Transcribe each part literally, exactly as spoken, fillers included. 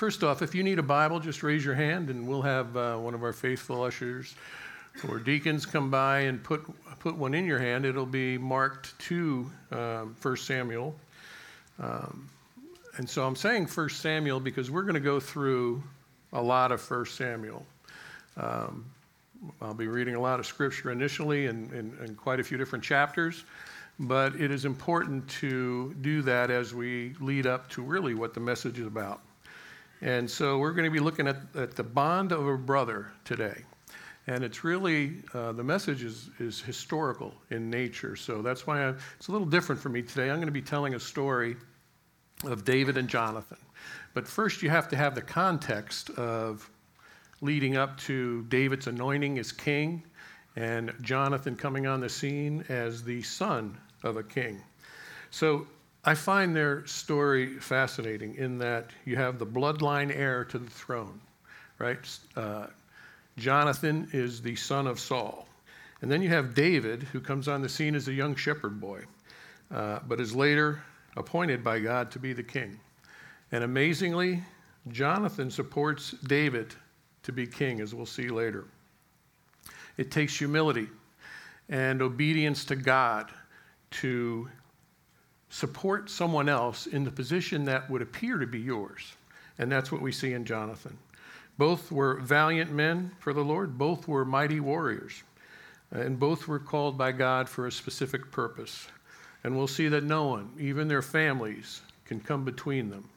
First off, if you need a Bible, just raise your hand and we'll have uh, one of our faithful ushers or deacons come by and put put one in your hand. It'll be marked to um, First Samuel. Um, and so I'm saying First Samuel because we're going to go through a lot of First Samuel. Um, I'll be reading a lot of scripture initially and, and, and quite a few different chapters, but it is important to do that as we lead up to really what the message is about. And so we're going to be looking at, at the bond of a brother today. And it's really, uh, the message is, is historical in nature. So that's why I, it's a little different for me today. I'm going to be telling a story of David and Jonathan. But first you have to have the context of leading up to David's anointing as king and Jonathan coming on the scene as the son of a king. So I find their story fascinating in that you have the bloodline heir to the throne, right? Uh, Jonathan is the son of Saul. And then you have David, who comes on the scene as a young shepherd boy, uh, but is later appointed by God to be the king. And amazingly, Jonathan supports David to be king, as we'll see later. It takes humility and obedience to God to support someone else in the position that would appear to be yours. And that's what we see in Jonathan. Both were valiant men for the Lord. Both were mighty warriors. And both were called by God for a specific purpose. And we'll see that no one, even their families, can come between them.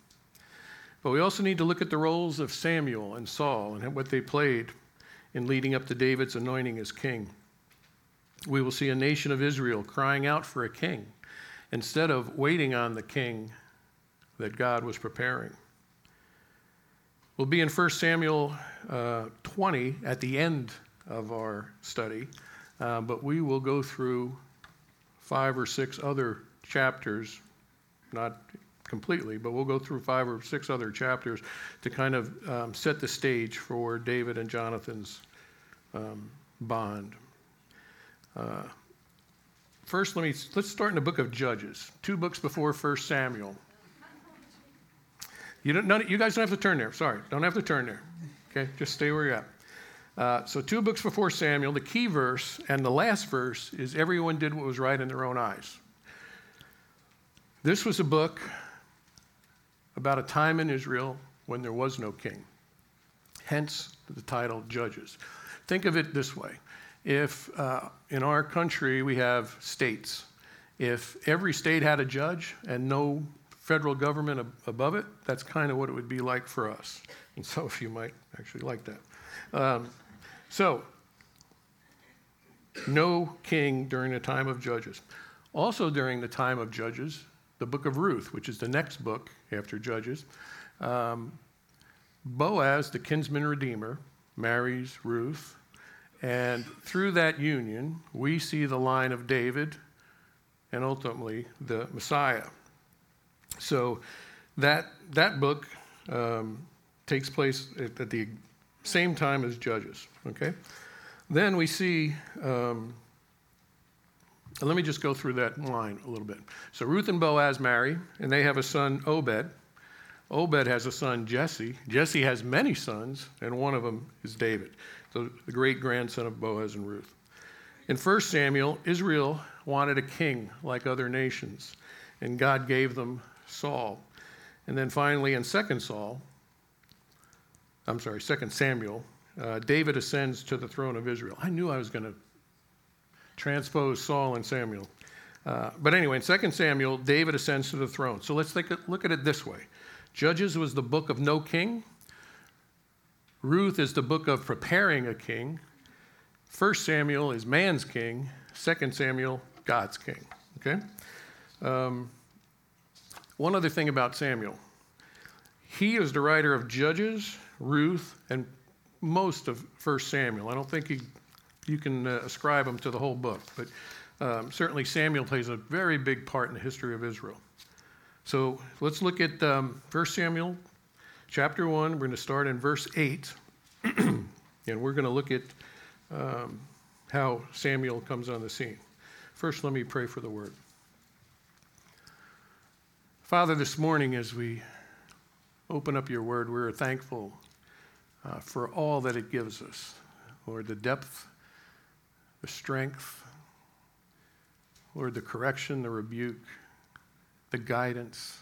But we also need to look at the roles of Samuel and Saul and what they played in leading up to David's anointing as king. We will see a nation of Israel crying out for a king instead of waiting on the king that God was preparing. We'll be in First Samuel uh, twenty at the end of our study, uh, but we will go through five or six other chapters, not completely, but we'll go through five or six other chapters to kind of um, set the stage for David and Jonathan's um, bond. Uh, first, let me let's start in the book of Judges, two books before First Samuel. You don't. None, you guys don't have to turn there. Sorry, don't have to turn there. Okay, just stay where you're at. Uh, so two books before Samuel, the key verse and the last verse is everyone did what was right in their own eyes. This was a book about a time in Israel when there was no king. Hence the title Judges. Think of it this way. If uh, in our country we have states, if every state had a judge and no federal government ab- above it, that's kind of what it would be like for us. And some of you might actually like that. Um, so, no king during the time of Judges. Also during the time of Judges, the book of Ruth, which is the next book after Judges, um, Boaz, the kinsman redeemer, marries Ruth. And through that union, we see the line of David and ultimately the Messiah. So that that book um, takes place at, at the same time as Judges, okay? Then we see, um, and let me just go through that line a little bit. So Ruth and Boaz marry, and they have a son, Obed. Obed has a son, Jesse. Jesse has many sons, and one of them is David, the, the great-grandson of Boaz and Ruth. In First Samuel, Israel wanted a king like other nations, and God gave them Saul. And then finally in Second Saul, I'm sorry, Second Samuel, uh, David ascends to the throne of Israel. I knew I was going to transpose Saul and Samuel. Uh, but anyway, in Second Samuel, David ascends to the throne. So let's think, look at it this way. Judges was the book of no king. Ruth is the book of preparing a king. First Samuel is man's king. Second Samuel, God's king. Okay? Um, One other thing about Samuel. He is the writer of Judges, Ruth, and most of First Samuel. I don't think he, you can uh, ascribe him to the whole book, but um, certainly Samuel plays a very big part in the history of Israel. So let's look at um, First Samuel chapter one. We're going to start in verse eight, and we're going to look at um, how Samuel comes on the scene. First, let me pray for the word. Father, this morning as we open up your word. We are thankful uh, for all that it gives us, Lord, the depth, the strength, Lord, the correction, the rebuke, the guidance,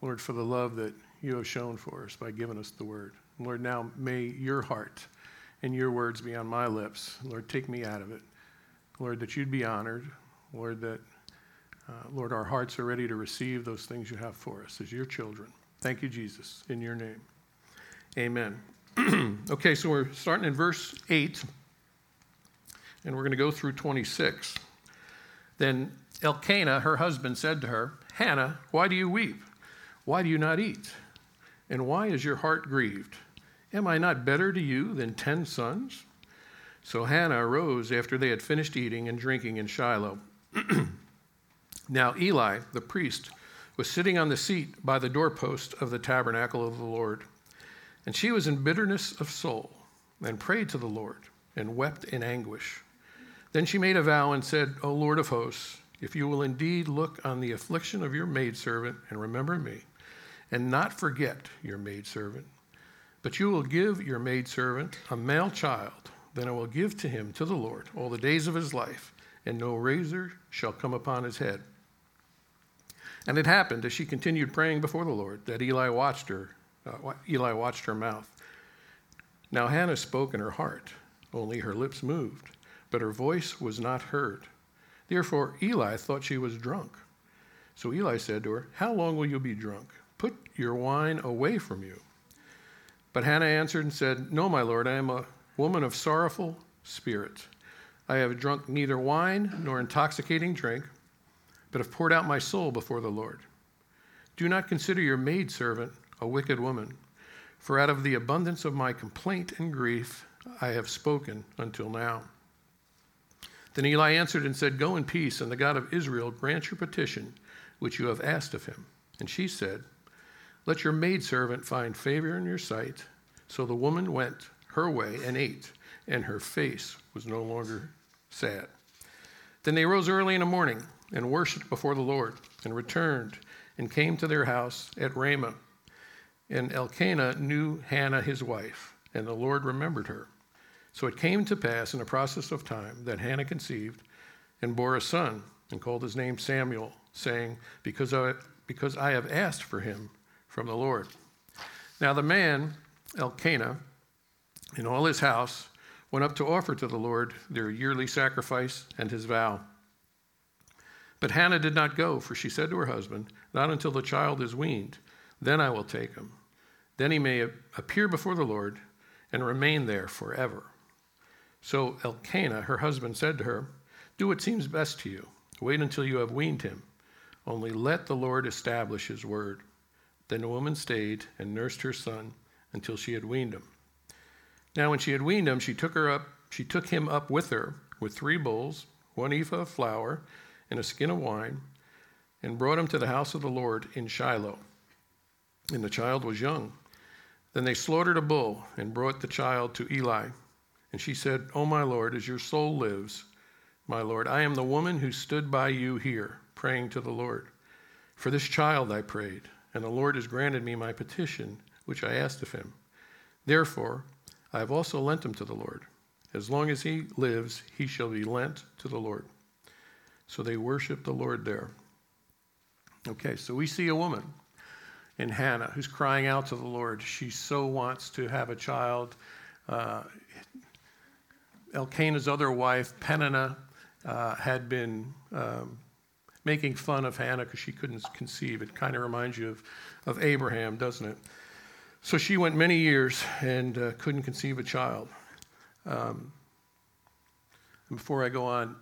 Lord, for the love that you have shown for us by giving us the word. Lord, now may your heart and your words be on my lips. Lord, take me out of it. Lord, that you'd be honored. Lord, that uh, Lord, our hearts are ready to receive those things you have for us as your children. Thank you, Jesus, in your name. Amen. Okay, so we're starting in verse eight, and we're going to go through twenty-six. Then Elkanah, her husband, said to her, "Hannah, why do you weep? Why do you not eat? And why is your heart grieved? Am I not better to you than ten sons?" So Hannah arose after they had finished eating and drinking in Shiloh. Now Eli, the priest, was sitting on the seat by the doorpost of the tabernacle of the Lord. And she was in bitterness of soul, and prayed to the Lord, and wept in anguish. Then she made a vow and said, "O Lord of hosts, if you will indeed look on the affliction of your maidservant and remember me, and not forget your maidservant, but you will give your maidservant a male child, then I will give to him, to the Lord, all the days of his life, and no razor shall come upon his head." And it happened, as she continued praying before the Lord, that Eli watched her, uh, Eli watched her mouth. Now Hannah spoke in her heart, only her lips moved, but her voice was not heard. Therefore Eli thought she was drunk. So Eli said to her, "How long will you be drunk? Put your wine away from you." But Hannah answered and said, "No, my Lord, I am a woman of sorrowful spirit. I have drunk neither wine nor intoxicating drink, but have poured out my soul before the Lord. Do not consider your maidservant a wicked woman, for out of the abundance of my complaint and grief I have spoken until now." Then Eli answered and said, "Go in peace, and the God of Israel grant your petition, which you have asked of him." And she said, "Let your maidservant find favor in your sight." So the woman went her way and ate, and her face was no longer sad. Then they rose early in the morning and worshipped before the Lord, and returned and came to their house at Ramah. And Elkanah knew Hannah his wife, and the Lord remembered her. So it came to pass in the process of time that Hannah conceived and bore a son, and called his name Samuel, saying, because I, because I have asked for him from the Lord. Now the man, Elkanah, and all his house went up to offer to the Lord their yearly sacrifice and his vow. But Hannah did not go, for she said to her husband, "Not until the child is weaned, then I will take him. Then he may appear before the Lord and remain there forever." So Elkanah, her husband, said to her, "Do what seems best to you. Wait until you have weaned him. Only let the Lord establish his word." Then the woman stayed and nursed her son until she had weaned him. Now when she had weaned him, she took her up, she took him up with her with three bowls, one ephah of flour, and a skin of wine, and brought him to the house of the Lord in Shiloh. And the child was young. Then they slaughtered a bull and brought the child to Eli. And she said, "O my Lord, as your soul lives, my Lord, I am the woman who stood by you here, praying to the Lord. For this child I prayed, and the Lord has granted me my petition, which I asked of him. Therefore, I have also lent him to the Lord. As long as he lives, he shall be lent to the Lord." So they worship the Lord there. Okay, so we see a woman in Hannah who's crying out to the Lord. She so wants to have a child. Uh, Elkanah's other wife, Peninnah, uh, had been um, making fun of Hannah because she couldn't conceive. It kind of reminds you of, of Abraham, doesn't it? So she went many years and uh, couldn't conceive a child. Um, and before I go on,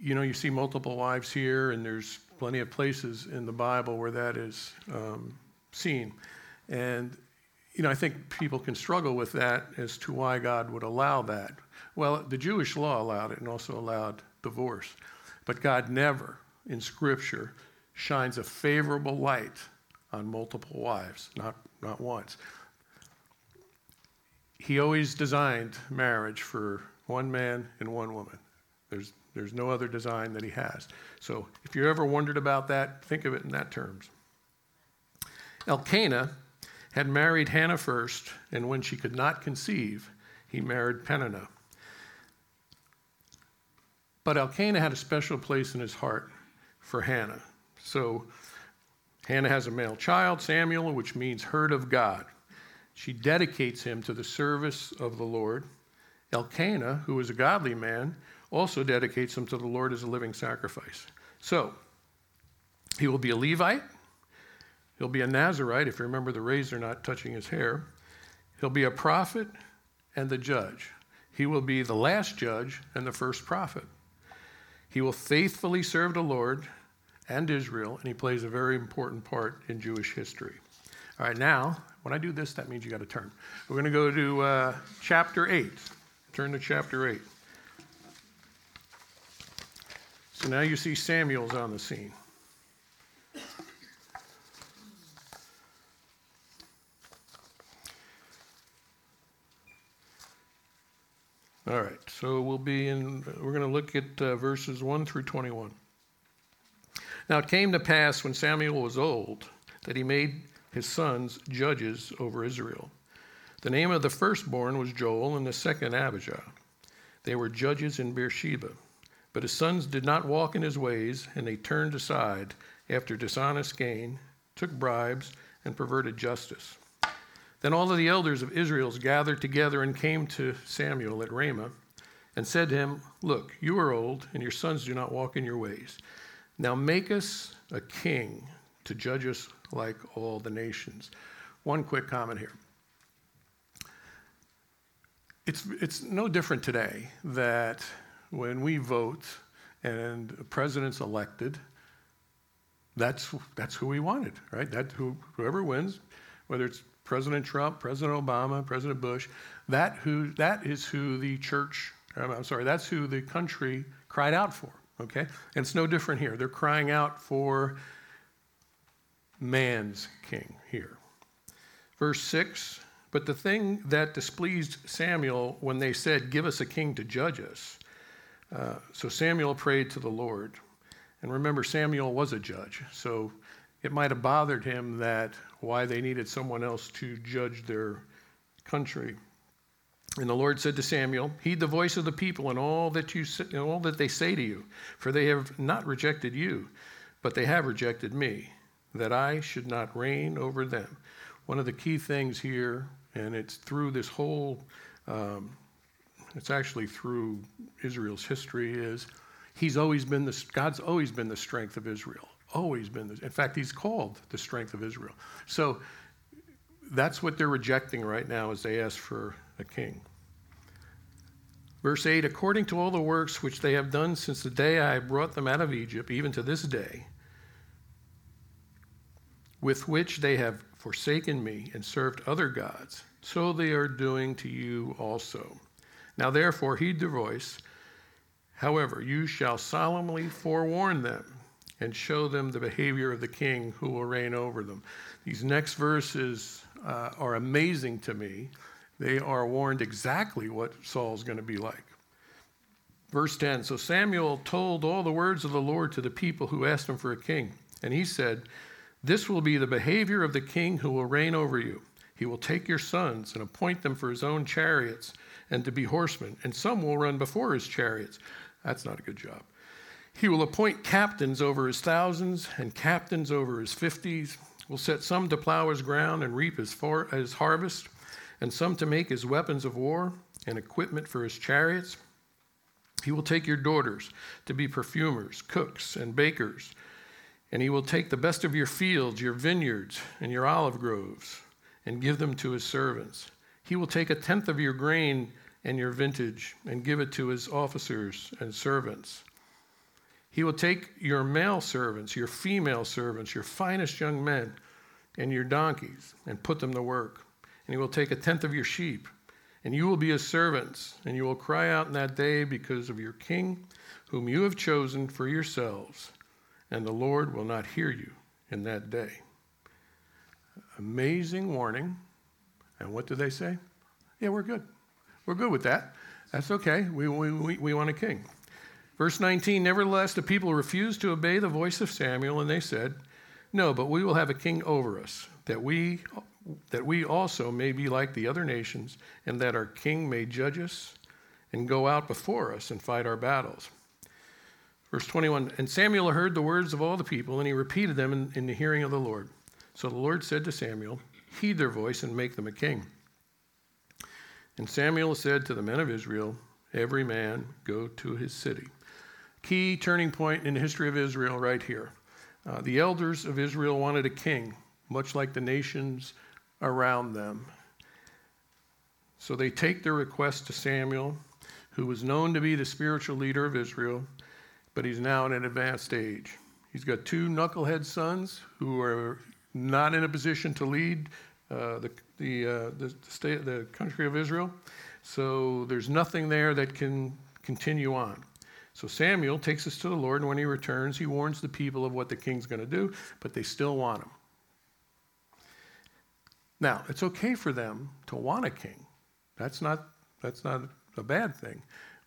you know, you see multiple wives here, and there's plenty of places in the Bible where that is um, seen. And, you know, I think people can struggle with that as to why God would allow that. Well, the Jewish law allowed it and also allowed divorce. But God never, in Scripture, shines a favorable light on multiple wives, not not once. He always designed marriage for one man and one woman. There's there's no other design that he has. So if you ever wondered about that, think of it in that terms. Elkanah had married Hannah first, and when she could not conceive, he married Peninnah. But Elkanah had a special place in his heart for Hannah. So Hannah has a male child, Samuel, which means heard of God. She dedicates him to the service of the Lord. Elkanah, who is a godly man, also dedicates him to the Lord as a living sacrifice. So he will be a Levite. He'll be a Nazirite. If you remember the razor not touching his hair. He'll be a prophet and the judge. He will be the last judge and the first prophet. He will faithfully serve the Lord and Israel, and he plays a very important part in Jewish history. All right, now, when I do this, that means you got to turn. We're going to go to uh, chapter eight. Turn to chapter eight. So now you see Samuel's on the scene. All right, so we'll be in, we're going to look at uh, verses one through twenty-one. Now it came to pass when Samuel was old that he made his sons judges over Israel. The name of the firstborn was Joel and the second Abijah. They were judges in Beersheba. But his sons did not walk in his ways, and they turned aside after dishonest gain, took bribes, and perverted justice. Then all of the elders of Israel gathered together and came to Samuel at Ramah and said to him, "Look, you are old, and your sons do not walk in your ways. Now make us a king to judge us like all the nations." One quick comment here. It's, it's no different today that when we vote and a president's elected, that's, that's who we wanted, right? That who, whoever wins, whether it's President Trump, President Obama, President Bush, that who that is who the church, I'm sorry, that's who the country cried out for, okay? And it's no different here. They're crying out for man's king here. Verse six, but the thing that displeased Samuel when they said, "Give us a king to judge us." Uh, so Samuel prayed to the Lord. And remember, Samuel was a judge, so it might have bothered him that why they needed someone else to judge their country. And the Lord said to Samuel, "Heed the voice of the people and all that you and all that they say to you, for they have not rejected you, but they have rejected me, that I should not reign over them." One of the key things here, and it's through this whole, um, it's actually through Israel's history, is He's always been the God's always been the strength of Israel. Always been this. In fact, he's called the strength of Israel. So that's what they're rejecting right now as they ask for a king. Verse eight, according to all the works which they have done since the day I brought them out of Egypt, even to this day, with which they have forsaken me and served other gods, so they are doing to you also. Now therefore heed the voice. However, you shall solemnly forewarn them and show them the behavior of the king who will reign over them. These next verses uh, are amazing to me. They are warned exactly what Saul's going to be like. Verse ten, so Samuel told all the words of the Lord to the people who asked him for a king. And he said, "This will be the behavior of the king who will reign over you. He will take your sons and appoint them for his own chariots and to be horsemen, and some will run before his chariots." That's not a good job. "He will appoint captains over his thousands and captains over his fifties, will set some to plow his ground and reap his, for, his harvest, and some to make his weapons of war and equipment for his chariots. He will take your daughters to be perfumers, cooks, and bakers, and he will take the best of your fields, your vineyards, and your olive groves, and give them to his servants. He will take a tenth of your grain and your vintage and give it to his officers and servants. He will take your male servants, your female servants, your finest young men, and your donkeys, and put them to work. And he will take a tenth of your sheep, and you will be his servants, and you will cry out in that day because of your king, whom you have chosen for yourselves, and the Lord will not hear you in that day." Amazing warning. And what do they say? Yeah, we're good. We're good with that. That's okay. We, we, we, we want a king. Verse nineteen, nevertheless, the people refused to obey the voice of Samuel, and they said, "No, but we will have a king over us. that we that we also may be like the other nations, and that our king may judge us and go out before us and fight our battles. Verse twenty-one, and Samuel heard the words of all the people, and he repeated them in, in the hearing of the Lord. So the Lord said to Samuel, heed their voice and make them a king. And Samuel said to the men of Israel, every man go to his city. Key turning point in the history of Israel right here. Uh, the elders of Israel wanted a king, much like the nations around them. So they take their request to Samuel, who was known to be the spiritual leader of Israel, but he's now at an advanced age. He's got two knucklehead sons who are not in a position to lead uh, the the, uh, the state, the country of Israel. So there's nothing there that can continue on. So Samuel takes us to the Lord, and when he returns, he warns the people of what the king's going to do, but they still want him. Now, it's okay for them to want a king. That's not that's not a bad thing,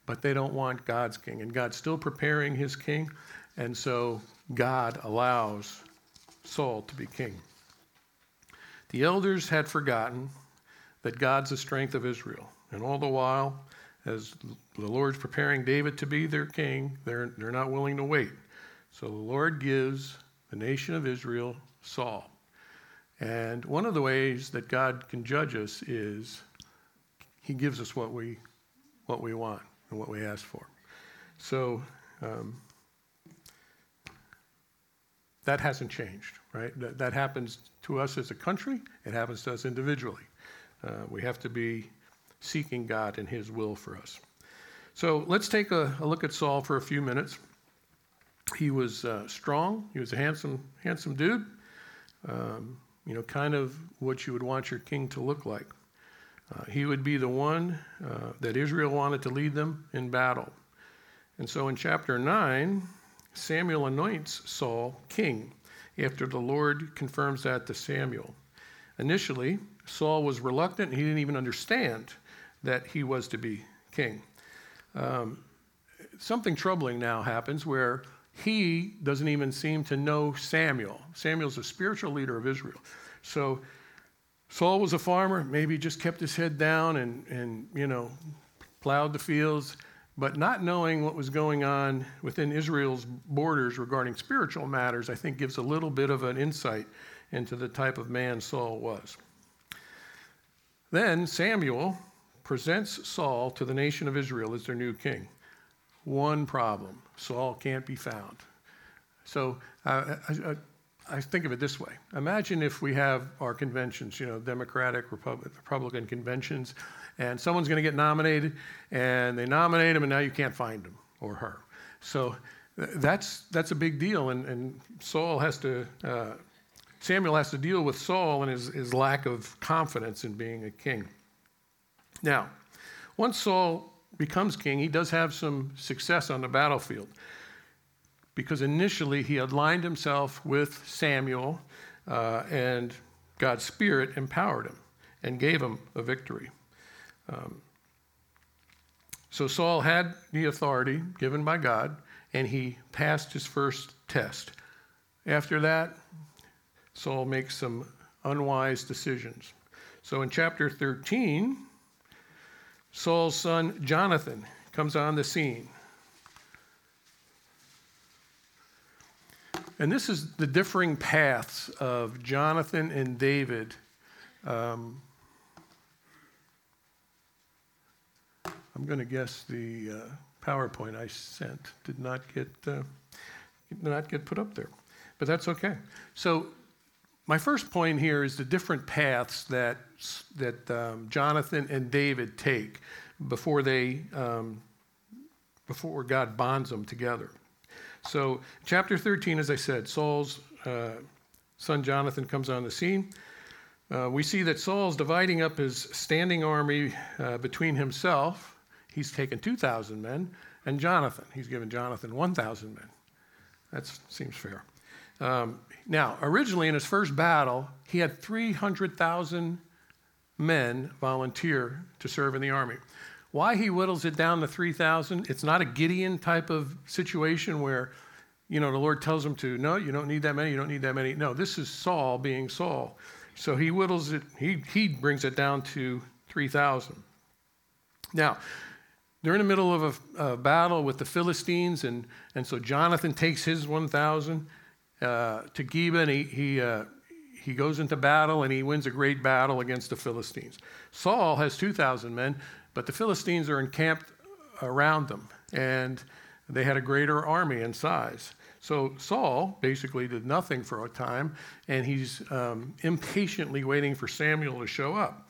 but they don't want God's king, and God's still preparing his king, and so God allows Saul to be king. The elders had forgotten that God's the strength of Israel, and all the while, as the Lord's preparing David to be their king, they're, they're not willing to wait. So the Lord gives the nation of Israel Saul. And one of the ways that God can judge us is he gives us what we what we want and what we ask for. So um, that hasn't changed, right? That, that happens to us as a country. It happens to us individually. Uh, we have to be seeking God and his will for us. So let's take a, a look at Saul for a few minutes. He was uh, strong. He was a handsome, handsome dude. Um, you know, kind of what you would want your king to look like. Uh, he would be the one uh, that Israel wanted to lead them in battle. And so in chapter nine, Samuel anoints Saul king after the Lord confirms that to Samuel. Initially, Saul was reluctant. He didn't even understand that he was to be king. Um, something troubling now happens where he doesn't even seem to know Samuel. Samuel's a spiritual leader of Israel. So Saul was a farmer, maybe just kept his head down and, and you know, plowed the fields, but not knowing what was going on within Israel's borders regarding spiritual matters, I think gives a little bit of an insight into the type of man Saul was. Then Samuel presents Saul to the nation of Israel as their new king. One problem, Saul can't be found. So uh, I, I, I think of it this way. Imagine if we have our conventions, you know, Democratic, Republic, Republican conventions, and someone's going to get nominated, and they nominate him, and now you can't find him or her. So that's that's a big deal, and, and Saul has to... Uh, Samuel has to deal with Saul and his, his lack of confidence in being a king. Now, once Saul becomes king, he does have some success on the battlefield because initially he aligned himself with Samuel uh, and God's Spirit empowered him and gave him a victory. Um, so Saul had the authority given by God, and he passed his first test. After that, Saul makes some unwise decisions. So in chapter thirteen, Saul's son Jonathan comes on the scene. And this is the differing paths of Jonathan and David. Um, I'm going to guess the uh, PowerPoint I sent did not get uh, did not get put up there, but that's okay. So my first point here is the different paths that that um, Jonathan and David take before they um, before God bonds them together. So chapter thirteen, as I said, Saul's uh, son Jonathan comes on the scene. Uh, we see that Saul's dividing up his standing army uh, between himself. He's taken two thousand men, and Jonathan. He's given Jonathan one thousand men. That seems fair. Um, now, originally in his first battle, he had three hundred thousand men volunteer to serve in the army. Why he whittles it down to three thousand, it's not a Gideon type of situation where, you know, the Lord tells him to, no, you don't need that many, you don't need that many. No, this is Saul being Saul. So he whittles it, he, he brings it down to three thousand. Now, they're in the middle of a, a battle with the Philistines, and, and so Jonathan takes his one thousand uh, to Geba, and he he, uh, he goes into battle, and he wins a great battle against the Philistines. Saul has two thousand men, but the Philistines are encamped around them, and they had a greater army in size. So Saul basically did nothing for a time, and he's um, impatiently waiting for Samuel to show up.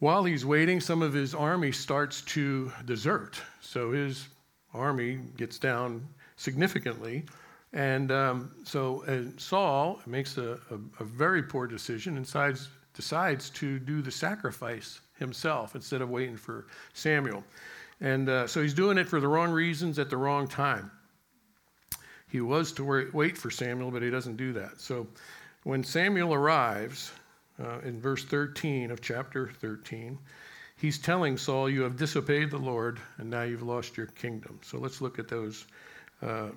While he's waiting, some of his army starts to desert. So his army gets down significantly. And um, so uh, Saul makes a, a, a very poor decision and decides, decides to do the sacrifice himself instead of waiting for Samuel. And uh, so he's doing it for the wrong reasons at the wrong time. He was to wait for Samuel, but he doesn't do that. So when Samuel arrives, uh, in verse thirteen of chapter thirteen, he's telling Saul, you have disobeyed the Lord, and now you've lost your kingdom. So let's look at those, uh,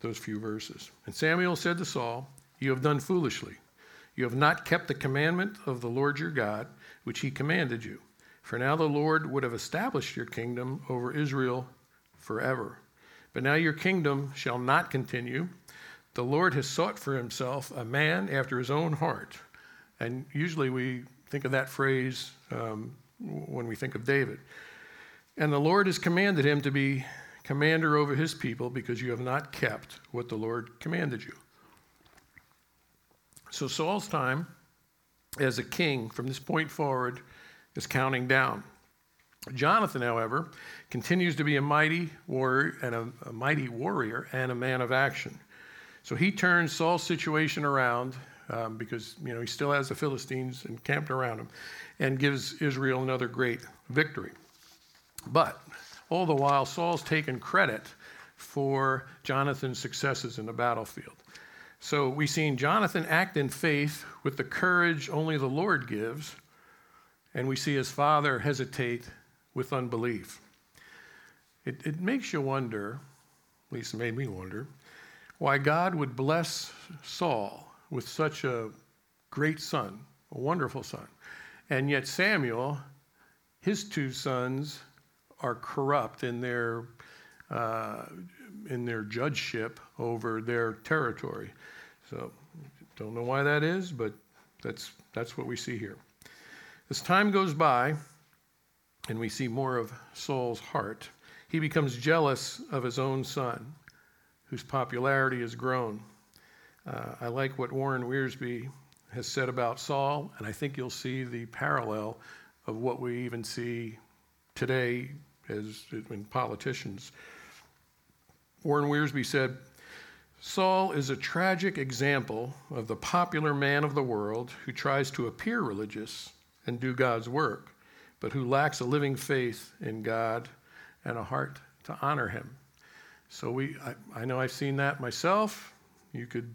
those few verses. And Samuel said to Saul, you have done foolishly. You have not kept the commandment of the Lord your God, which he commanded you. For now the Lord would have established your kingdom over Israel forever. But now your kingdom shall not continue. The Lord has sought for himself a man after his own heart. And usually we think of that phrase um, when we think of David. And the Lord has commanded him to be commander over his people because you have not kept what the Lord commanded you. So Saul's time as a king from this point forward is counting down. Jonathan, however, continues to be a mighty warrior and a, a mighty warrior and a man of action. So he turns Saul's situation around um, because you know he still has the Philistines encamped around him, and gives Israel another great victory. But all the while, Saul's taken credit for Jonathan's successes in the battlefield. So we've seen Jonathan act in faith with the courage only the Lord gives, and we see his father hesitate with unbelief. It, it makes you wonder, at least it made me wonder, why God would bless Saul with such a great son, a wonderful son. And yet Samuel, his two sons, are corrupt in their uh, in their judgeship over their territory. So, don't know why that is, but that's that's what we see here. As time goes by, and we see more of Saul's heart, he becomes jealous of his own son, whose popularity has grown. Uh, I like what Warren Wiersbe has said about Saul, and I think you'll see the parallel of what we even see today as in politicians. Warren Wiersbe said, Saul is a tragic example of the popular man of the world who tries to appear religious and do God's work, but who lacks a living faith in God and a heart to honor him. So we, I, I know I've seen that myself. You could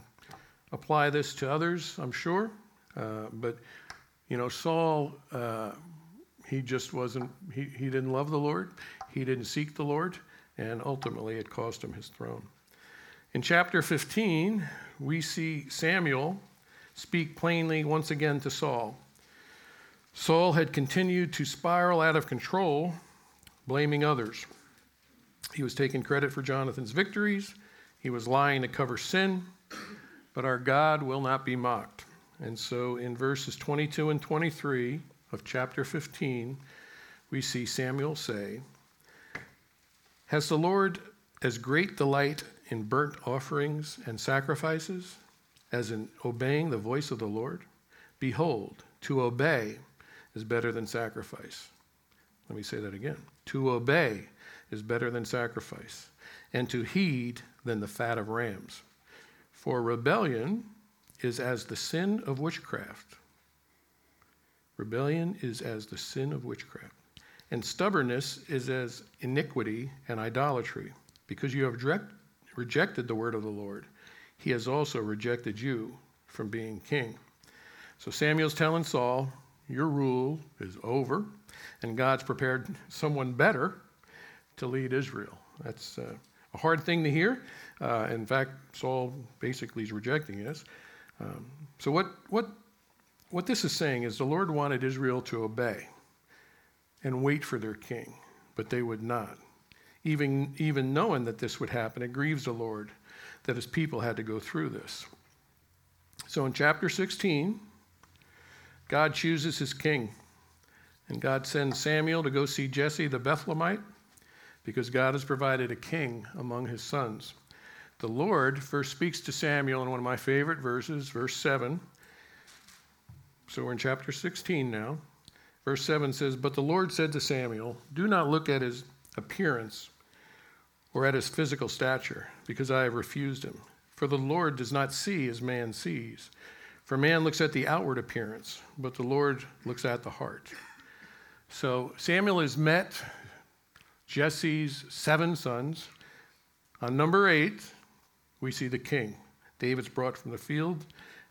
apply this to others, I'm sure. Uh, but, you know, Saul, uh, he just wasn't, he, he didn't love the Lord. He didn't seek the Lord. And ultimately, it cost him his throne. In chapter fifteen, we see Samuel speak plainly once again to Saul. Saul had continued to spiral out of control, blaming others. He was taking credit for Jonathan's victories. He was lying to cover sin, but our God will not be mocked. And so in verses twenty-two and twenty-three of chapter fifteen, we see Samuel say, has the Lord as great delight in burnt offerings and sacrifices as in obeying the voice of the Lord? Behold, to obey is better than sacrifice. Let me say that again. To obey is better than sacrifice, and to heed than the fat of rams. For rebellion is as the sin of witchcraft. Rebellion is as the sin of witchcraft. And stubbornness is as iniquity and idolatry, because you have direct, rejected the word of the Lord. He has also rejected you from being king. So Samuel's telling Saul, your rule is over, and God's prepared someone better to lead Israel. That's uh, a hard thing to hear. Uh, in fact, Saul basically is rejecting this. Um, so what what What this is saying is the Lord wanted Israel to obey and wait for their king, but they would not. Even, even knowing that this would happen, it grieves the Lord that his people had to go through this. So in chapter sixteen, God chooses his king, and God sends Samuel to go see Jesse the Bethlehemite, because God has provided a king among his sons. The Lord first speaks to Samuel in one of my favorite verses, verse seven. So we're in chapter sixteen now. Verse seven says, "But the Lord said to Samuel, do not look at his appearance or at his physical stature, because I have refused him. For the Lord does not see as man sees. For man looks at the outward appearance, but the Lord looks at the heart." So Samuel has met Jesse's seven sons. On number eight, we see the king. David's brought from the field,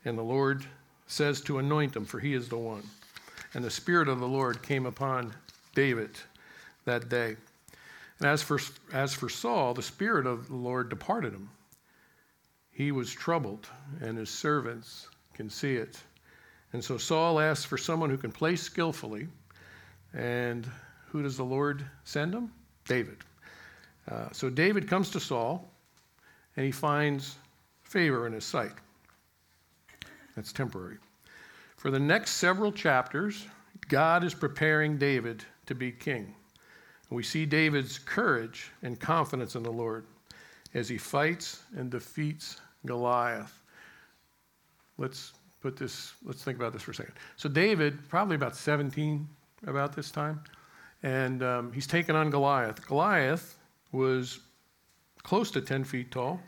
and the Lord says to anoint him, for he is the one. And the Spirit of the Lord came upon David that day. And as for, as for Saul, the Spirit of the Lord departed him. He was troubled, and his servants can see it. And so Saul asks for someone who can play skillfully. And who does the Lord send him? David. Uh, so David comes to Saul, and he finds favor in his sight. That's temporary. For the next several chapters, God is preparing David to be king. We see David's courage and confidence in the Lord as he fights and defeats Goliath. Let's put this, let's think about this for a second. So David, probably about seventeen about this time, and um, he's taken on Goliath. Goliath was close to ten feet tall.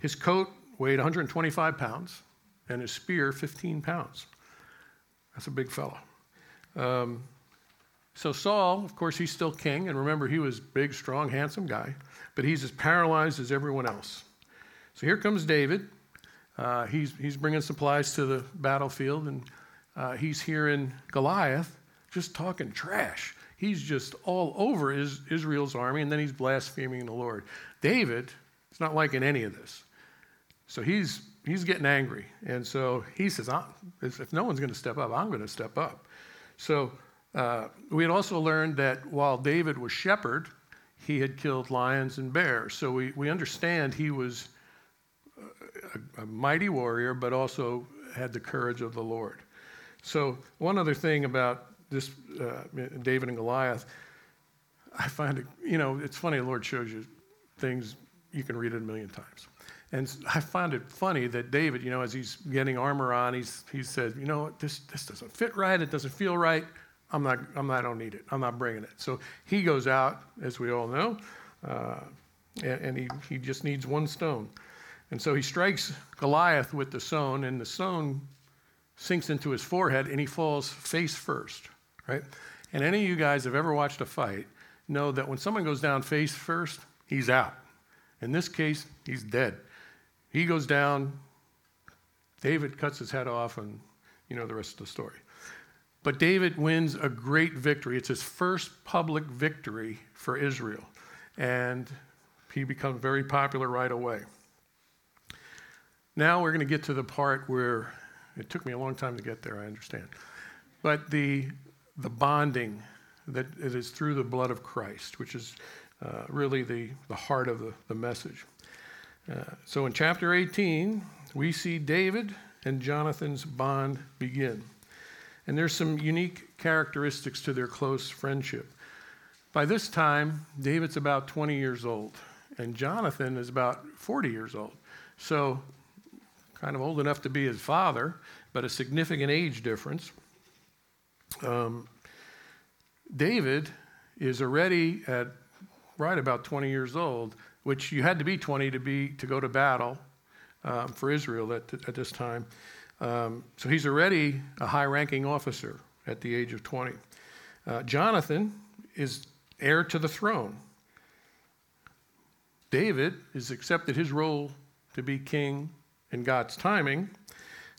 His coat weighed one hundred twenty-five pounds, and his spear fifteen pounds. That's a big fellow. Um, so Saul, of course, he's still king. And remember, he was a big, strong, handsome guy. But he's as paralyzed as everyone else. So here comes David. Uh, he's, he's bringing supplies to the battlefield. And uh, he's hearing Goliath just talking trash. He's just all over is, Israel's army. And then he's blaspheming the Lord. David is not liking any of this. So he's... He's getting angry. And so he says, if no one's going to step up, I'm going to step up. So uh, we had also learned that while David was shepherd, he had killed lions and bears. So we, we understand he was a, a mighty warrior, but also had the courage of the Lord. So one other thing about this, uh, David and Goliath, I find it, you know, it's funny, the Lord shows you things, you can read it a million times. And I find it funny that David, you know, as he's getting armor on, he's he said, you know, this this doesn't fit right. It doesn't feel right. I'm not. I'm not. I don't need it. I'm not bringing it. So he goes out, as we all know, uh, and, and he he just needs one stone, and so he strikes Goliath with the stone, and the stone sinks into his forehead, and he falls face first, right? And any of you guys have ever watched a fight know that when someone goes down face first, he's out. In this case, he's dead. He goes down, David cuts his head off, and you know the rest of the story. But David wins a great victory. It's his first public victory for Israel, and he becomes very popular right away. Now we're going to get to the part where, it took me a long time to get there, I understand, but the the bonding that it is through the blood of Christ, which is uh, really the, the heart of the, the message. Uh, so in chapter eighteen, we see David and Jonathan's bond begin. And there's some unique characteristics to their close friendship. By this time, David's about twenty years old, and Jonathan is about forty years old. So kind of old enough to be his father, but a significant age difference. Um, David is already at right about twenty years old, which you had to be twenty to be to go to battle um, for Israel at, at this time. Um, so he's already a high-ranking officer at the age of twenty. Uh, Jonathan is heir to the throne. David has accepted his role to be king in God's timing.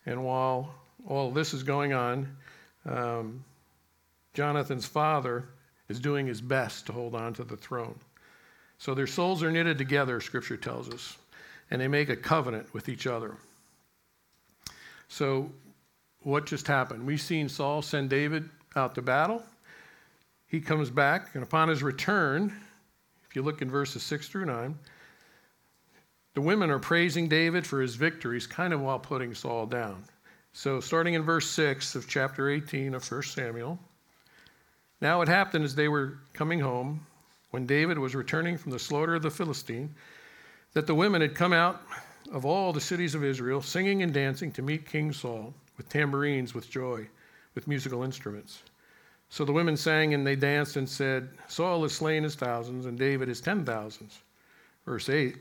And while all this is going on, um, Jonathan's father is doing his best to hold on to the throne. So their souls are knitted together, Scripture tells us, and they make a covenant with each other. So what just happened. We've seen Saul send David out to battle. He comes back, and upon his return, if you look in verses six through nine, the women are praising David for his victories, kind of while putting Saul down. So starting in verse six of chapter eighteen of First Samuel, now it happened as they were coming home, when David was returning from the slaughter of the Philistine, that the women had come out of all the cities of Israel, singing and dancing to meet King Saul, with tambourines, with joy, with musical instruments. So the women sang and they danced and said, Saul has slain his thousands and David his ten thousands. Verse eight.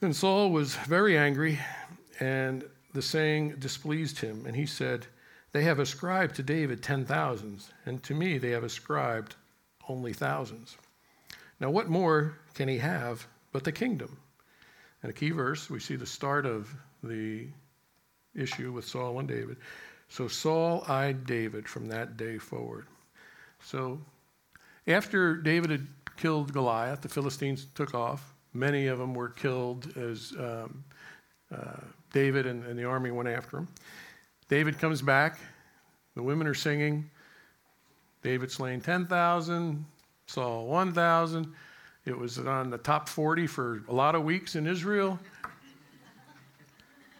Then Saul was very angry, and the saying displeased him. And he said, they have ascribed to David ten thousands, and to me they have ascribed only thousands. Now what more can he have but the kingdom? And a key verse, we see the start of the issue with Saul and David. So Saul eyed David from that day forward. So after David had killed Goliath, the Philistines took off. Many of them were killed as um, uh, David and, and the army went after him. David comes back. The women are singing. David slain ten thousand. Saul one thousand. It was on the top forty for a lot of weeks in Israel.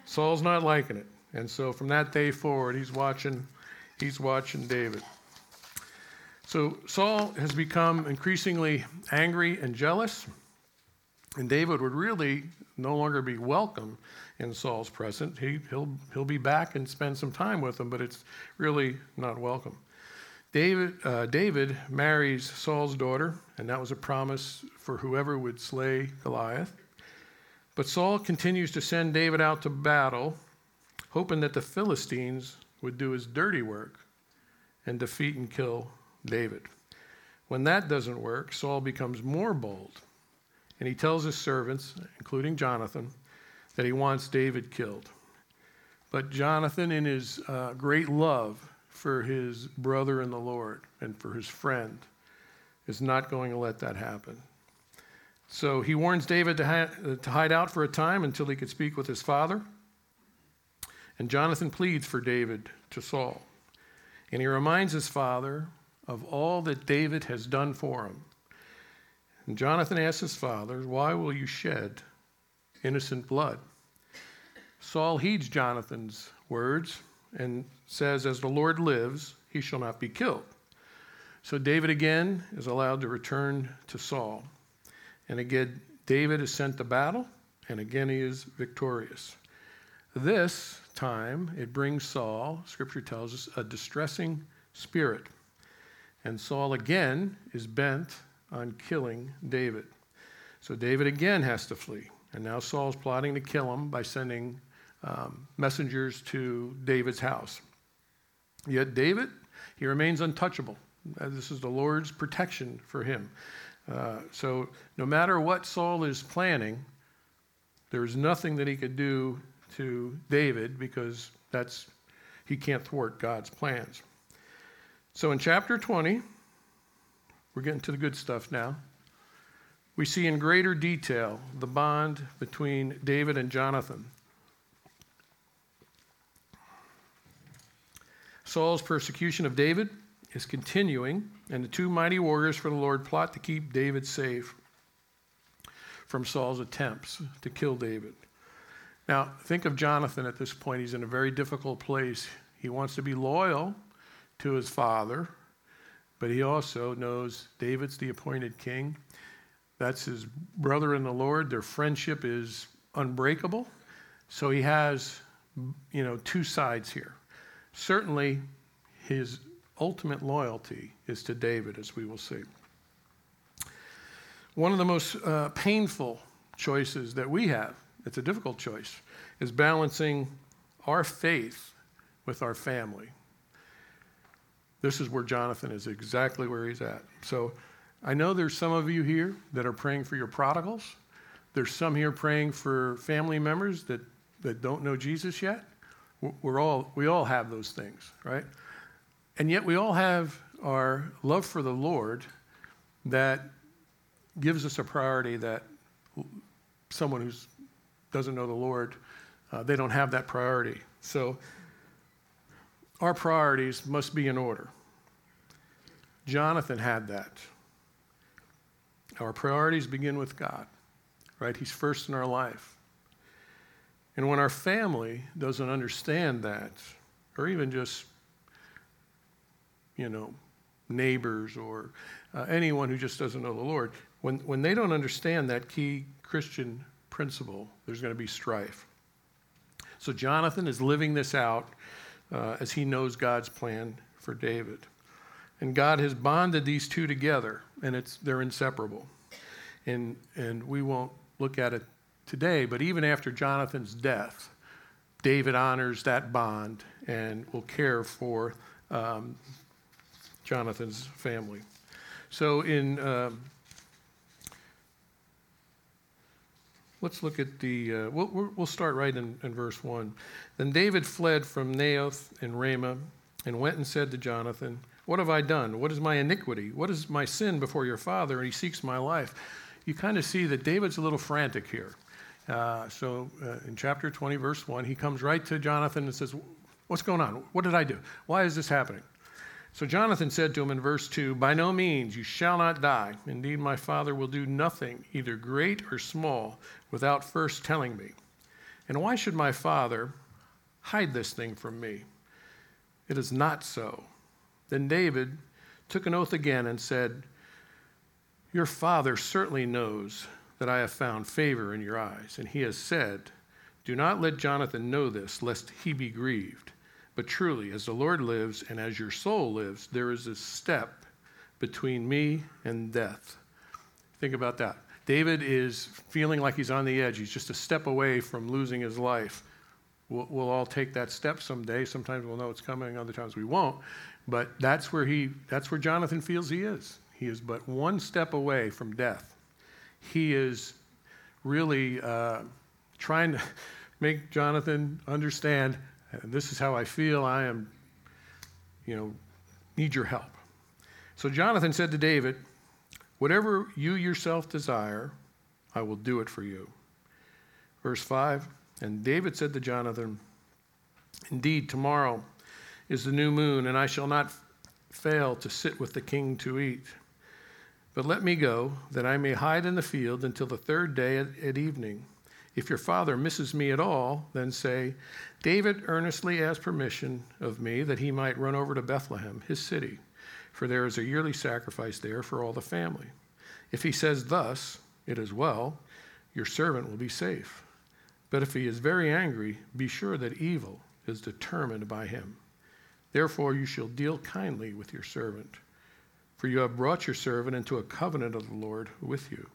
Saul's not liking it. And so from that day forward, he's watching, he's watching David. So Saul has become increasingly angry and jealous. And David would really no longer be welcome in Saul's presence. He, he'll, he'll be back and spend some time with him, but it's really not welcome. David, uh, David marries Saul's daughter, and that was a promise for whoever would slay Goliath. But Saul continues to send David out to battle, hoping that the Philistines would do his dirty work and defeat and kill David. When that doesn't work, Saul becomes more bold, and he tells his servants, including Jonathan, that he wants David killed. But Jonathan, in his uh, great love for his brother in the Lord and for his friend, is not going to let that happen. So he warns David to, ha- to hide out for a time until he could speak with his father. And Jonathan pleads for David to Saul. And he reminds his father of all that David has done for him. And Jonathan asks his father, why will you shed innocent blood? Saul heeds Jonathan's words and says, as the Lord lives, he shall not be killed. So David again is allowed to return to Saul. And again, David is sent to battle, and again he is victorious. This time, it brings Saul, Scripture tells us, a distressing spirit. And Saul again is bent on killing David. So David again has to flee. And now Saul's plotting to kill him by sending um, messengers to David's house. Yet David, he remains untouchable. This is the Lord's protection for him. Uh, so no matter what Saul is planning, there's nothing that he could do to David, because that's he can't thwart God's plans. So in chapter twenty, we're getting to the good stuff now. We see in greater detail the bond between David and Jonathan. Saul's persecution of David is continuing, and the two mighty warriors for the Lord plot to keep David safe from Saul's attempts to kill David. Now, think of Jonathan at this point. He's in a very difficult place. He wants to be loyal to his father, but he also knows David's the appointed king. That's his brother in the Lord. Their friendship is unbreakable. So he has, you know, two sides here. Certainly, his ultimate loyalty is to David, as we will see. One of the most uh, painful choices that we have, it's a difficult choice, is balancing our faith with our family. This is where Jonathan is, exactly where he's at. So I know there's some of you here that are praying for your prodigals. There's some here praying for family members that, that don't know Jesus yet. We're all, we all have those things, right? And yet we all have our love for the Lord that gives us a priority that someone who doesn't know the Lord, uh, they don't have that priority. So Our priorities must be in order. Jonathan had that. Our priorities begin with God, right? He's first in our life. And when our family doesn't understand that, or even just, you know, neighbors or uh, anyone who just doesn't know the Lord, when, when they don't understand that key Christian principle, there's going to be strife. So Jonathan is living this out uh, as he knows God's plan for David. And God has bonded these two together, and it's they're inseparable. And, and we won't look at it today, but even after Jonathan's death, David honors that bond and will care for um, Jonathan's family. So in um, let's look at the, uh, we'll, we'll start right in, in verse one. Then David fled from Naoth and Ramah and went and said to Jonathan, "What have I done? What is my iniquity? What is my sin before your father? And he seeks my life." You kind of see that David's a little frantic here. Uh, so uh, in chapter twenty, verse one, he comes right to Jonathan and says, "What's going on? What did I do? Why is this happening?" So Jonathan said to him in verse two, "By no means, you shall not die. Indeed, my father will do nothing, either great or small, without first telling me. And why should my father hide this thing from me? It is not so." Then David took an oath again and said, "Your father certainly knows that I have found favor in your eyes, and he has said, 'Do not let Jonathan know this, lest he be grieved.' But truly, as the Lord lives and as your soul lives, there is a step between me and death." Think about that. David is feeling like he's on the edge. He's just a step away from losing his life. We'll, we'll all take that step someday. Sometimes we'll know it's coming, other times we won't. But that's where he, that's where Jonathan feels he is. He is but one step away from death. He is really uh, trying to make Jonathan understand, "This is how I feel. I am, you know, need your help." So Jonathan said to David, "Whatever you yourself desire, I will do it for you." Verse five, and David said to Jonathan, "Indeed, tomorrow is the new moon, and I shall not fail to sit with the king to eat. But let me go, that I may hide in the field until the third day at, at evening. If your father misses me at all, then say, 'David earnestly asked permission of me that he might run over to Bethlehem, his city, for there is a yearly sacrifice there for all the family.' If he says thus, 'It is well,' your servant will be safe. But if he is very angry, be sure that evil is determined by him. Therefore you shall deal kindly with your servant, for you have brought your servant into a covenant of the Lord with you.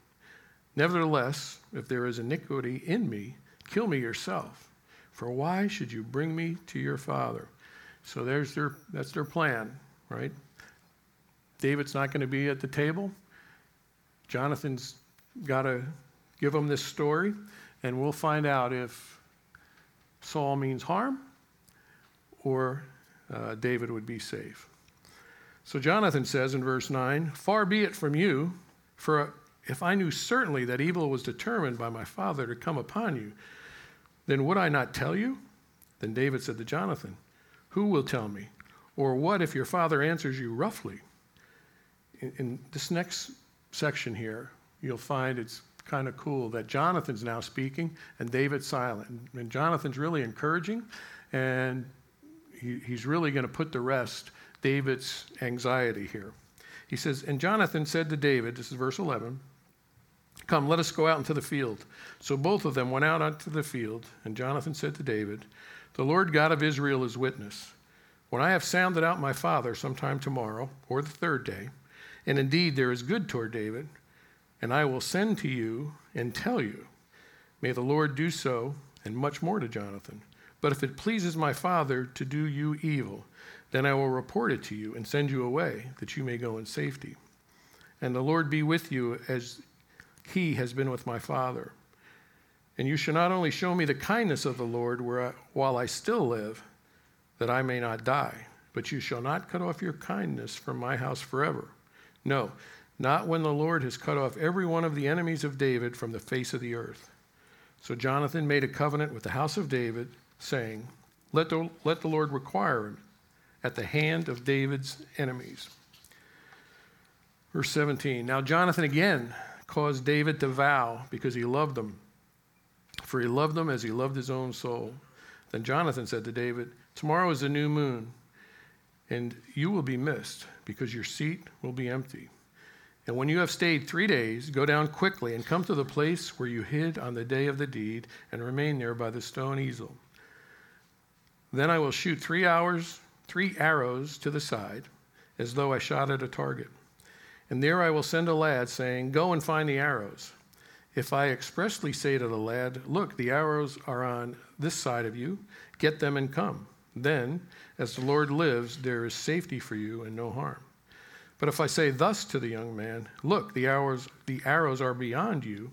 Nevertheless, if there is iniquity in me, kill me yourself. For why should you bring me to your father?" So there's their, that's their plan, right? David's not going to be at the table. Jonathan's got to give him this story, and we'll find out if Saul means harm or uh, David would be safe. So Jonathan says in verse nine, "Far be it from you, for a if I knew certainly that evil was determined by my father to come upon you, then would I not tell you?" Then David said to Jonathan, "Who will tell me? Or what if your father answers you roughly?" In, in this next section here, you'll find it's kind of cool that Jonathan's now speaking and David's silent. And, and Jonathan's really encouraging, and he, he's really going to put to rest David's anxiety here. He says, "And Jonathan said to David," this is verse eleven, "Come, let us go out into the field." So both of them went out onto the field, and Jonathan said to David, "The Lord God of Israel is witness. When I have sounded out my father sometime tomorrow, or the third day, and indeed there is good toward David, and I will send to you and tell you. May the Lord do so, and much more to Jonathan. But if it pleases my father to do you evil, then I will report it to you and send you away, that you may go in safety. And the Lord be with you as he has been with my father. And you shall not only show me the kindness of the Lord where I, while I still live, that I may not die, but you shall not cut off your kindness from my house forever. No, not when the Lord has cut off every one of the enemies of David from the face of the earth." So Jonathan made a covenant with the house of David, saying, "Let the, let the Lord require him at the hand of David's enemies. Verse seventeen, now Jonathan again caused David to vow because he loved them, for he loved them as he loved his own soul. Then Jonathan said to David, tomorrow is the new moon, and you will be missed because your seat will be empty. And when you have stayed three days, go down quickly and come to the place where you hid on the day of the deed and remain there by the stone Ezel. Then I will shoot three hours, three arrows to the side, as though I shot at a target. And there I will send a lad saying, go and find the arrows. If I expressly say to the lad, look, the arrows are on this side of you, get them and come. Then, as the Lord lives, there is safety for you and no harm. But if I say thus to the young man, look, the arrows, the arrows are beyond you,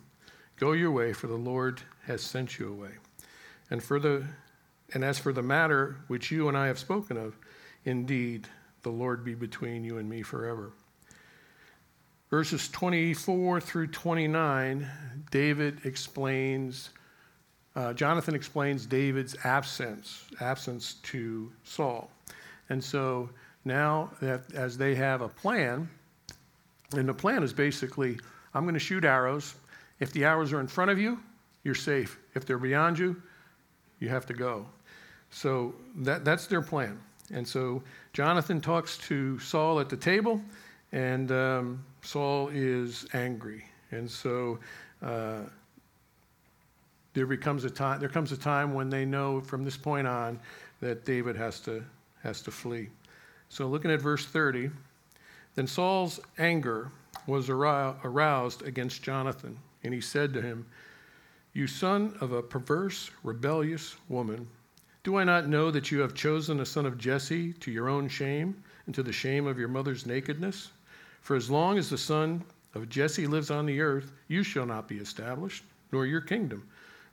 go your way, for the Lord has sent you away. And, for the, and as for the matter which you and I have spoken of, indeed, the Lord be between you and me forever. Verses twenty-four through twenty-nine, David explains, uh, Jonathan explains David's absence, absence to Saul. And so now that as they have a plan, and the plan is basically, I'm going to shoot arrows. If the arrows are in front of you, you're safe. If they're beyond you, you have to go. So that, that's their plan. And so Jonathan talks to Saul at the table, and um, Saul is angry, and so uh, there becomes a time. There comes a time when they know from this point on that David has to has to flee. So, looking at verse thirty, then Saul's anger was aroused against Jonathan, and he said to him, "You son of a perverse, rebellious woman, do I not know that you have chosen a son of Jesse to your own shame and to the shame of your mother's nakedness? For as long as the son of Jesse lives on the earth, you shall not be established, nor your kingdom.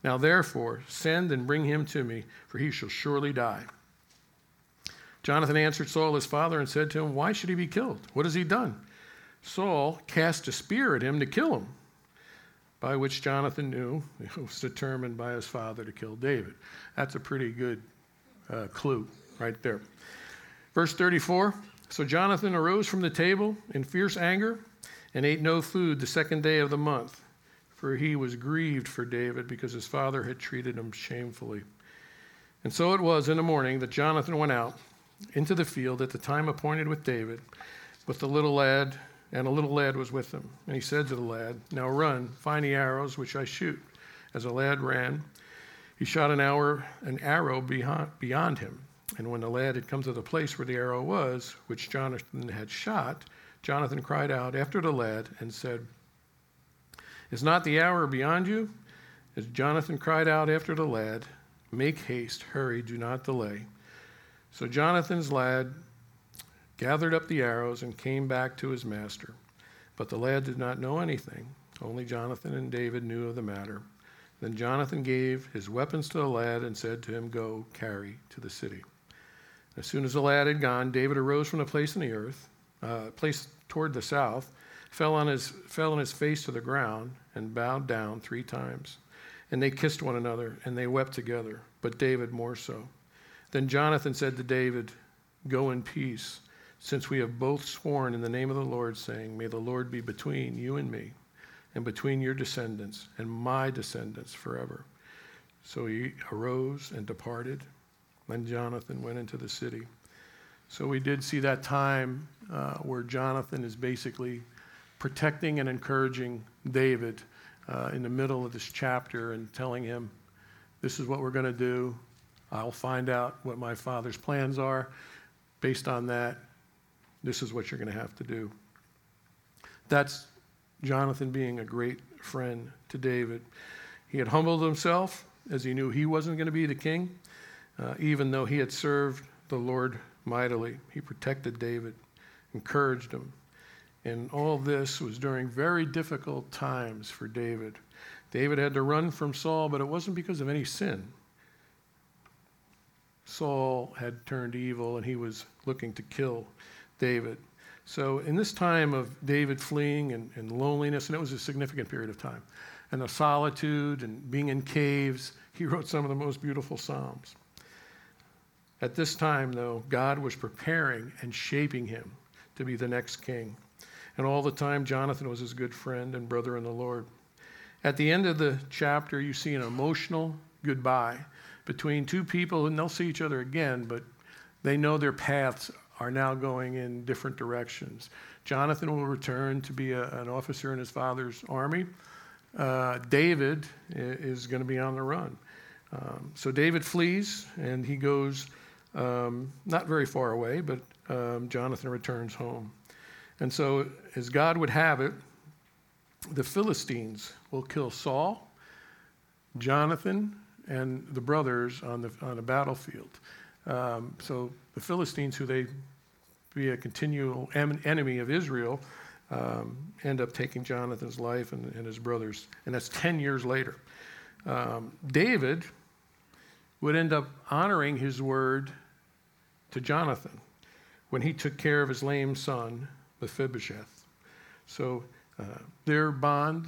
Now therefore, send and bring him to me, for he shall surely die." Jonathan answered Saul his father and said to him, "Why should he be killed? What has he done?" Saul cast a spear at him to kill him, by which Jonathan knew it was determined by his father to kill David. That's a pretty good uh, clue right there. Verse thirty-four. So Jonathan arose from the table in fierce anger and ate no food the second day of the month, for he was grieved for David because his father had treated him shamefully. And so it was in the morning that Jonathan went out into the field at the time appointed with David, with the little lad, and a little lad was with him. And he said to the lad, "Now run, find the arrows which I shoot." As the lad ran, he shot an arrow, an arrow beyond him. And when the lad had come to the place where the arrow was, which Jonathan had shot, Jonathan cried out after the lad and said, "Is not the arrow beyond you?" As Jonathan cried out after the lad, "Make haste, hurry, do not delay." So Jonathan's lad gathered up the arrows and came back to his master. But the lad did not know anything. Only Jonathan and David knew of the matter. Then Jonathan gave his weapons to the lad and said to him, "Go, carry to the city." As soon as the lad had gone, David arose from the place in the earth, uh, place toward the south, fell on his fell on his face to the ground, and bowed down three times. And they kissed one another, and they wept together, but David more so. Then Jonathan said to David, "Go in peace, since we have both sworn in the name of the Lord, saying, 'May the Lord be between you and me, and between your descendants and my descendants forever.'" So he arose and departed. Then Jonathan went into the city. So we did see that time uh, where Jonathan is basically protecting and encouraging David uh, in the middle of this chapter and telling him, this is what we're going to do. I'll find out what my father's plans are. Based on that, this is what you're going to have to do. That's Jonathan being a great friend to David. He had humbled himself as he knew he wasn't going to be the king. Uh, even though he had served the Lord mightily, he protected David, encouraged him. And all this was during very difficult times for David. David had to run from Saul, but it wasn't because of any sin. Saul had turned evil, and he was looking to kill David. So in this time of David fleeing and, and loneliness, and it was a significant period of time, and the solitude and being in caves, he wrote some of the most beautiful psalms. At this time, though, God was preparing and shaping him to be the next king. And all the time, Jonathan was his good friend and brother in the Lord. At the end of the chapter, you see an emotional goodbye between two people, and they'll see each other again, but they know their paths are now going in different directions. Jonathan will return to be a, an officer in his father's army. Uh, David is going to be on the run. Um, so David flees, and he goes um, not very far away, but um, Jonathan returns home. And so, as God would have it, the Philistines will kill Saul, Jonathan, and the brothers on the on a battlefield. Um, so the Philistines, who they be a continual en- enemy of Israel, um, end up taking Jonathan's life and, and his brothers. And that's ten years later. Um, David would end up honoring his word to Jonathan when he took care of his lame son, Mephibosheth. So uh, their bond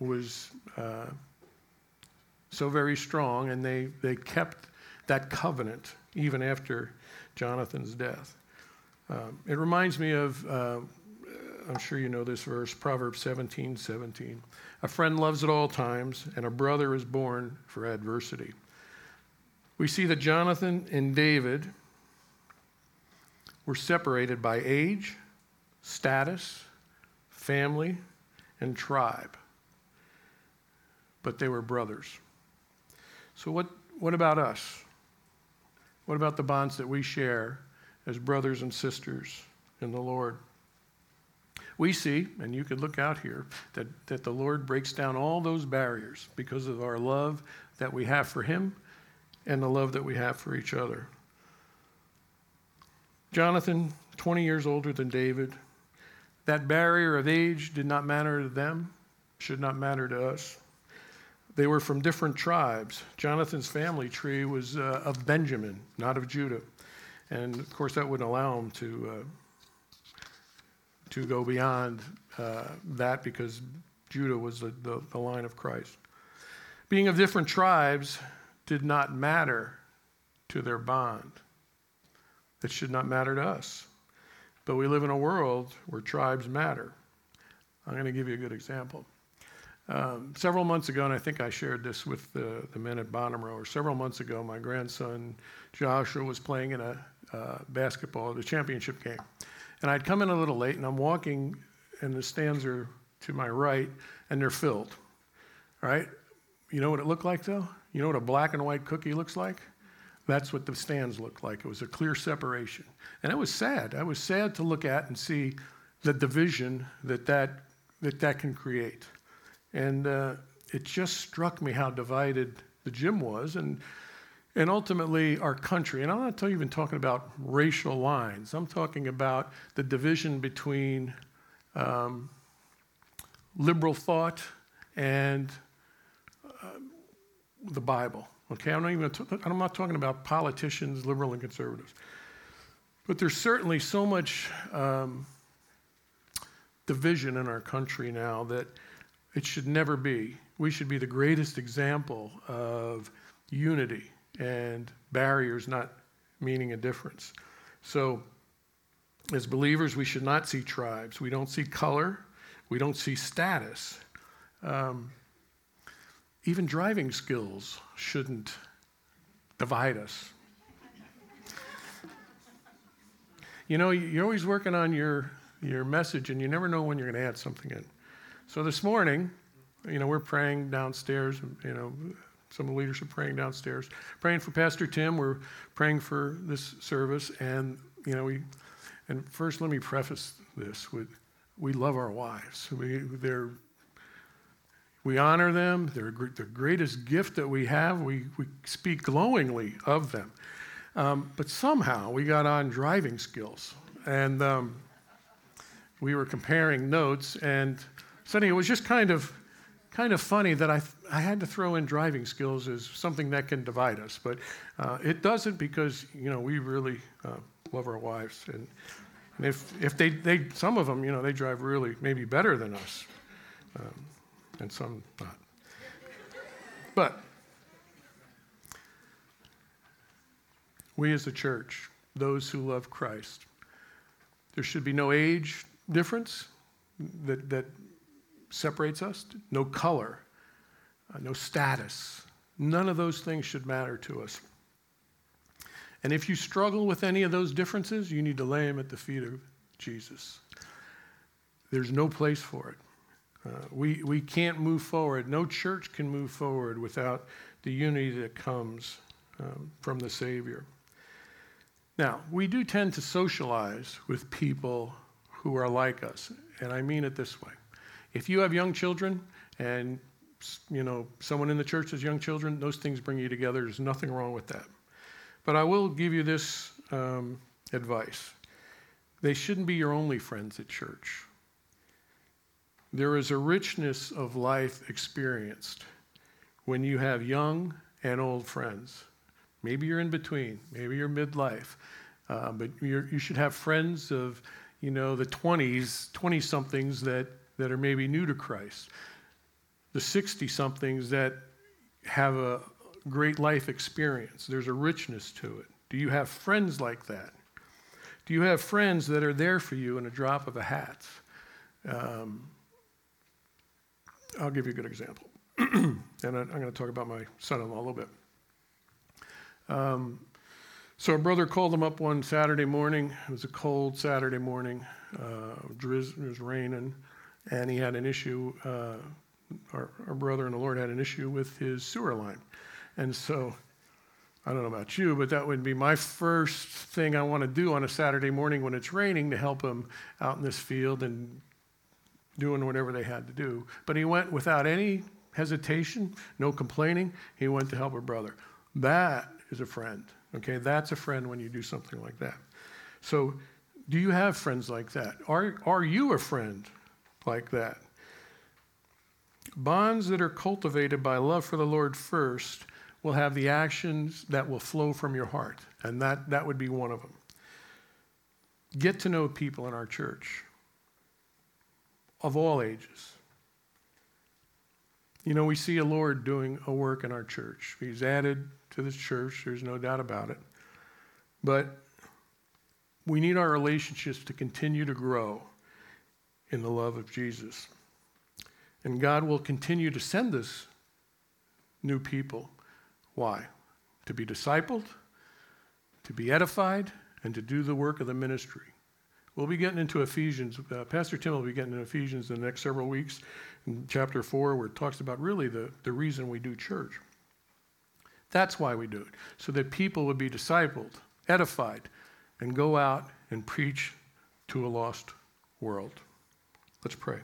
was uh, so very strong, and they, they kept that covenant even after Jonathan's death. Um, it reminds me of, uh, I'm sure you know this verse, Proverbs seventeen seventeen. A friend loves at all times, and a brother is born for adversity. We see that Jonathan and David were separated by age, status, family, and tribe. But they were brothers. So what, what about us? What about the bonds that we share as brothers and sisters in the Lord? We see, and you could look out here, that, that the Lord breaks down all those barriers because of our love that we have for him and the love that we have for each other. Jonathan, twenty years older than David, that barrier of age did not matter to them, should not matter to us. They were from different tribes. Jonathan's family tree was uh, of Benjamin, not of Judah. And, of course, that wouldn't allow him to, uh, to go beyond uh, that because Judah was the, the, the line of Christ. Being of different tribes did not matter to their bond. It should not matter to us. But we live in a world where tribes matter. I'm going to give you a good example. Um, several months ago, and I think I shared this with the, the men at Bonham Rower, several months ago, my grandson Joshua was playing in a uh, basketball at a championship game. And I'd come in a little late, and I'm walking, and the stands are to my right, and they're filled. All right? You know what it looked like, though? You know what a black and white cookie looks like? That's what the stands looked like. It was a clear separation. And it was sad. I was sad to look at and see the division that that, that, that can create. And uh, it just struck me how divided the gym was and and ultimately our country. And I'm not even talking about racial lines. I'm talking about the division between um, liberal thought and uh, the Bible. Okay, I'm not even t- I'm not talking about politicians, liberal and conservatives. But there's certainly so much um, division in our country now that it should never be. We should be the greatest example of unity and barriers not meaning a difference. So as believers, we should not see tribes. We don't see color. We don't see status. Um, even driving skills shouldn't divide us. You know, you're always working on your, your message, and you never know when you're going to add something in. So this morning, you know, we're praying downstairs, you know, some of the leadership praying downstairs, praying for Pastor Tim. We're praying for this service. And, you know, we, and first let me preface this with, we love our wives. We, they're, we honor them. They're the greatest gift that we have. We, we speak glowingly of them. Um, but somehow we got on driving skills. And um, we were comparing notes and... So anyway, it was just kind of kind of funny that I I had to throw in driving skills as something that can divide us. But uh, it doesn't because, you know, we really uh, love our wives. And, and if if they, they, some of them, you know, they drive really maybe better than us. Um, and some not. But We as a church, those who love Christ, there should be no age difference that, that separates us, no color, uh, no status. None of those things should matter to us. And if you struggle with any of those differences, you need to lay them at the feet of Jesus. There's no place for it. Uh, we, we can't move forward. No church can move forward without the unity that comes um, from the Savior. Now, we do tend to socialize with people who are like us, and I mean it this way. If you have young children and, you know, someone in the church has young children, those things bring you together. There's nothing wrong with that. But I will give you this um, advice. They shouldn't be your only friends at church. There is a richness of life experienced when you have young and old friends. Maybe you're in between. Maybe you're midlife. Uh, but you're, you should have friends of, you know, the twenties, twenty-somethings that, that are maybe new to Christ. The sixty-somethings that have a great life experience. There's a richness to it. Do you have friends like that? Do you have friends that are there for you in a drop of a hat? Um, I'll give you a good example. And I'm going to talk about my son-in-law a little bit. Um, so a brother called him up one Saturday morning. It was a cold Saturday morning. Uh, drizz- it was raining. And he had an issue. Uh, our, our brother in the Lord had an issue with his sewer line. And so, I don't know about you, but that would be my first thing I want to do on a Saturday morning when it's raining, to help him out in this field and doing whatever they had to do. But he went without any hesitation, no complaining. He went to help a brother. That is a friend, okay? That's a friend when you do something like that. So do you have friends like that? Are, are you a friend like that? Bonds that are cultivated by love for the Lord first will have the actions that will flow from your heart, and that, that would be one of them. Get to know people in our church of all ages. You know, we see a Lord doing a work in our church. He's added to this church, there's no doubt about it. But we need our relationships to continue to grow in the love of Jesus. And God will continue to send us new people. Why? To be discipled, to be edified, and to do the work of the ministry. We'll be getting into Ephesians. Uh, Pastor Tim will be getting into Ephesians in the next several weeks, in chapter four, where it talks about really the, the reason we do church. That's why we do it, so that people would be discipled, edified, and go out and preach to a lost world. Let's pray.